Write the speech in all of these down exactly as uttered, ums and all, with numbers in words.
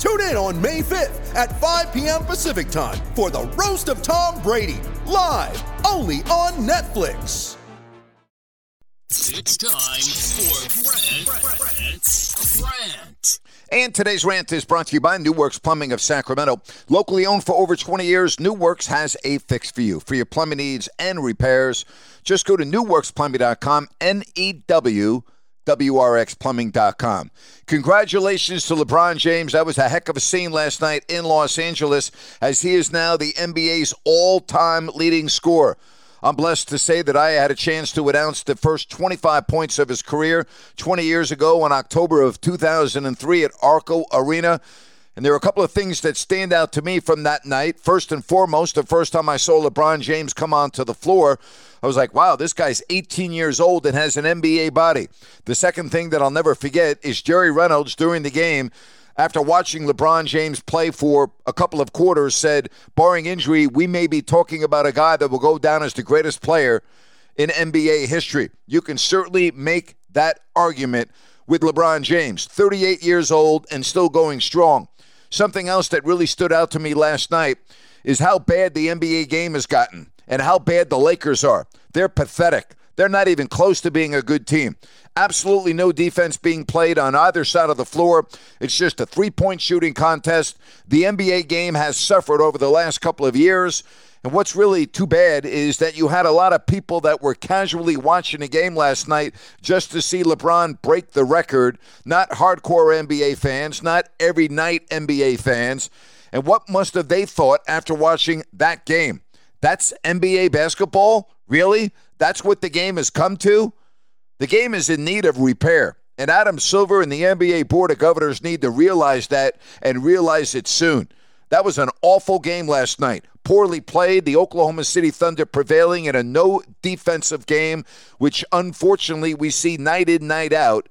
Tune in on May fifth at five p.m. Pacific time for The Roast of Tom Brady, live only on Netflix. It's time for Grant's Rant. And today's rant is brought to you by New Works Plumbing of Sacramento. Locally owned for over twenty years, New Works has a fix for you. For your plumbing needs and repairs, just go to new works plumbing dot com, N E W W R X plumbing dot com. Congratulations to LeBron James. That was a heck of a scene last night in Los Angeles, as he is now the N B A's all-time leading scorer. I'm blessed to say that I had a chance to announce the first twenty-five points of his career twenty years ago in October of two thousand three at Arco Arena. And there are a couple of things that stand out to me from that night. First and foremost, the first time I saw LeBron James come onto the floor, I was like, wow, this guy's eighteen years old and has an N B A body. The second thing that I'll never forget is Jerry Reynolds during the game, after watching LeBron James play for a couple of quarters, said, barring injury, we may be talking about a guy that will go down as the greatest player in N B A history. You can certainly make that argument with LeBron James, thirty-eight years old and still going strong. Something else that really stood out to me last night is how bad the N B A game has gotten and how bad the Lakers are. They're pathetic. They're not even close to being a good team. Absolutely no defense being played on either side of the floor. It's just a three-point shooting contest. The N B A game has suffered over the last couple of years. And what's really too bad is that you had a lot of people that were casually watching the game last night just to see LeBron break the record. Not hardcore N B A fans, not every night N B A fans. And what must have they thought after watching that game? That's N B A basketball? Really? That's what the game has come to? The game is in need of repair, and Adam Silver and the N B A Board of Governors need to realize that and realize it soon. That was an awful game last night. Poorly played, the Oklahoma City Thunder prevailing in a no-defensive game, which unfortunately we see night in, night out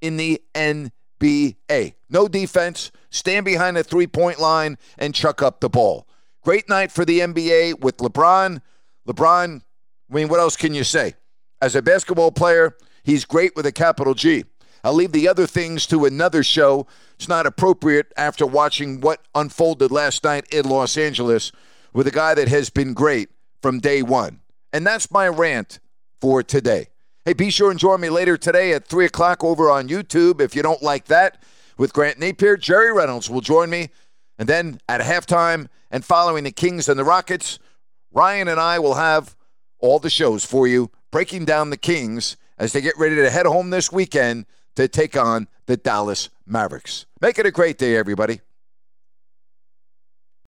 in the N B A. No defense, stand behind the three-point line, and chuck up the ball. Great night for the N B A with LeBron. LeBron, I mean, what else can you say? As a basketball player, he's great with a capital G. I'll leave the other things to another show. It's not appropriate after watching what unfolded last night in Los Angeles with a guy that has been great from day one. And that's my rant for today. Hey, be sure and join me later today at three o'clock over on YouTube. If you don't like that, with Grant Napier, Jerry Reynolds will join me. And then at halftime and following the Kings and the Rockets, Ryan and I will have all the shows for you, breaking down the Kings as they get ready to head home this weekend to take on the Dallas Mavericks. Make it a great day, everybody.